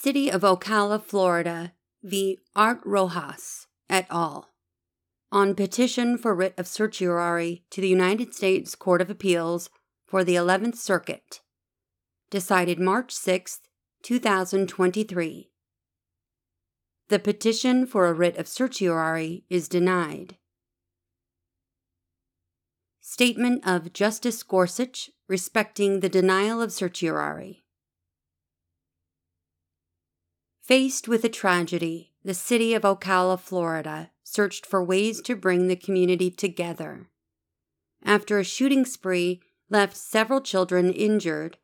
City of Ocala, Florida v. Art Rojas, et al., on petition for writ of certiorari to the United States Court of Appeals for the 11th Circuit, decided March 6, 2023. The petition for a writ of certiorari is denied. Statement of Justice Gorsuch respecting the denial of certiorari. Faced with a tragedy, the city of Ocala, Florida, searched for ways to bring the community together. After a shooting spree left several children injured,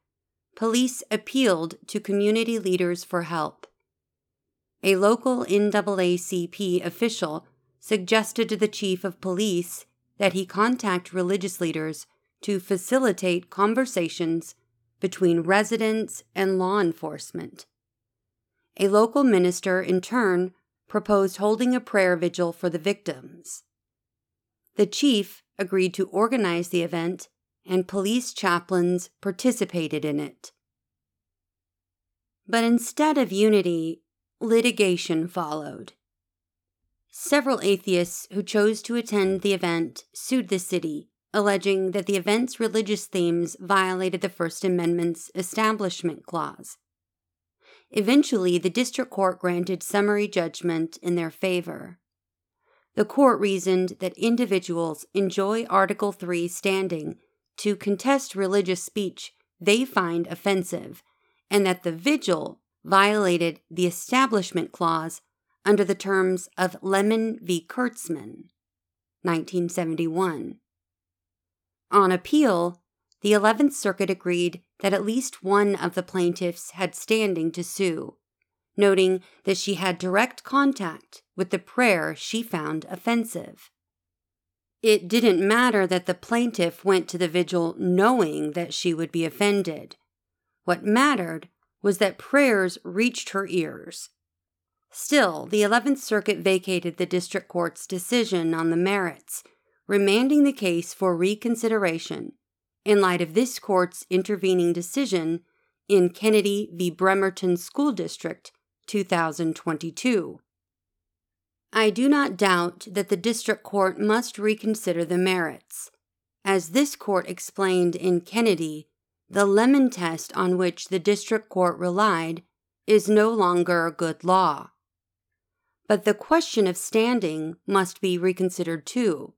police appealed to community leaders for help. A local NAACP official suggested to the chief of police that he contact religious leaders to facilitate conversations between residents and law enforcement. A local minister, in turn, proposed holding a prayer vigil for the victims. The chief agreed to organize the event, and police chaplains participated in it. But instead of unity, litigation followed. Several atheists who chose to attend the event sued the city, alleging that the event's religious themes violated the First Amendment's Establishment Clause. Eventually, the district court granted summary judgment in their favor. The court reasoned that individuals enjoy Article III standing to contest religious speech they find offensive, and that the vigil violated the Establishment Clause under the terms of Lemon v. Kurtzman, 1971. On appeal, the 11th Circuit agreed that at least one of the plaintiffs had standing to sue, noting that she had direct contact with the prayer she found offensive. It didn't matter that the plaintiff went to the vigil knowing that she would be offended. What mattered was that prayers reached her ears. Still, the 11th Circuit vacated the district court's decision on the merits, remanding the case for reconsideration in light of this court's intervening decision in Kennedy v. Bremerton School District, 2022. I do not doubt that the district court must reconsider the merits. As this court explained in Kennedy, the Lemon test on which the district court relied is no longer good law. But the question of standing must be reconsidered too.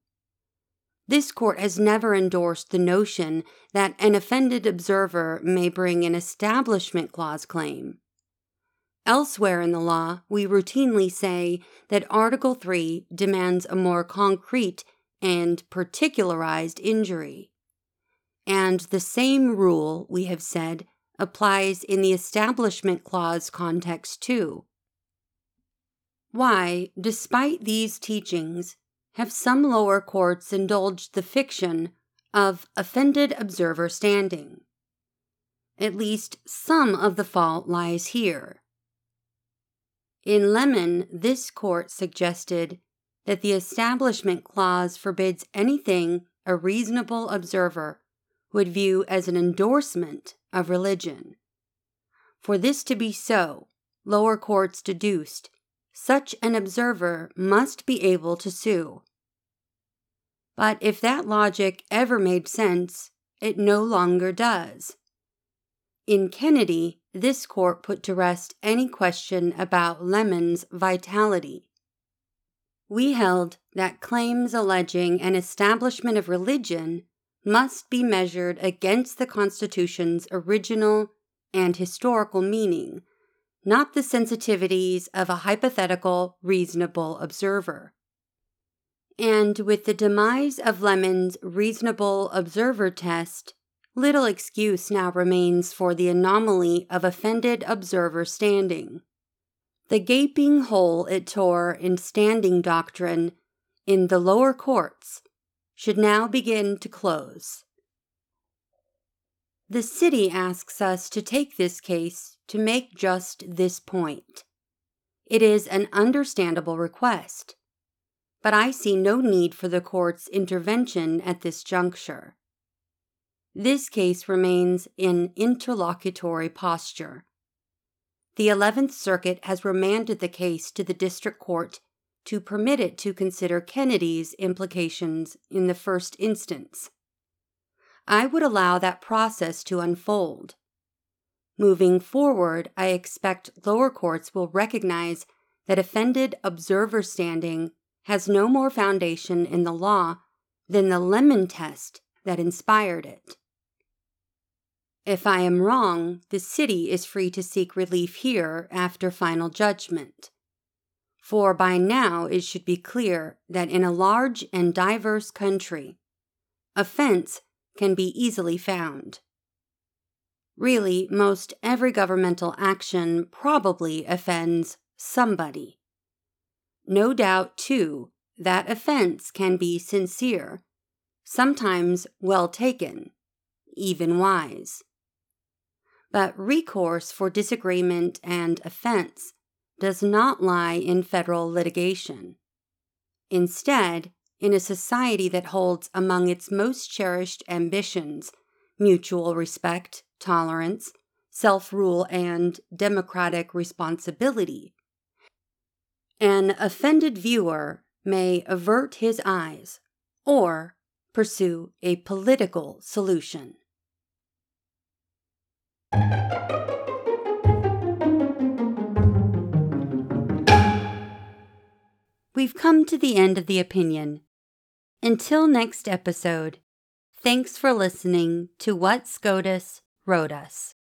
This court has never endorsed the notion that an offended observer may bring an Establishment Clause claim. Elsewhere in the law, we routinely say that Article III demands a more concrete and particularized injury. And the same rule, we have said, applies in the Establishment Clause context too. Why, despite these teachings, have some lower courts indulged the fiction of offended observer standing? At least some of the fault lies here. In Lemon, this court suggested that the Establishment Clause forbids anything a reasonable observer would view as an endorsement of religion. For this to be so, lower courts deduced such an observer must be able to sue. But if that logic ever made sense, it no longer does. In Kennedy, this court put to rest any question about Lemon's vitality. We held that claims alleging an establishment of religion must be measured against the Constitution's original and historical meaning, not the sensitivities of a hypothetical, reasonable observer. And with the demise of Lemon's reasonable observer test, little excuse now remains for the anomaly of offended observer standing. The gaping hole it tore in standing doctrine in the lower courts should now begin to close. The city asks us to take this case to make just this point. It is an understandable request, but I see no need for the court's intervention at this juncture. This case remains in interlocutory posture. the 11th Circuit has remanded the case to the District Court to permit it to consider Kennedy's implications in the first instance. I would allow that process to unfold. Moving forward, I expect lower courts will recognize that offended observer standing has no more foundation in the law than the Lemon test that inspired it. If I am wrong, the city is free to seek relief here after final judgment. For by now it should be clear that in a large and diverse country, offense can be easily found. Really, most every governmental action probably offends somebody. No doubt, too, that offense can be sincere, sometimes well taken, even wise. But recourse for disagreement and offense does not lie in federal litigation. Instead, in a society that holds among its most cherished ambitions mutual respect, tolerance, self-rule, and democratic responsibility, an offended viewer may avert his eyes or pursue a political solution. We've come to the end of the opinion. Until next episode, thanks for listening to What SCOTUS Wrote Us.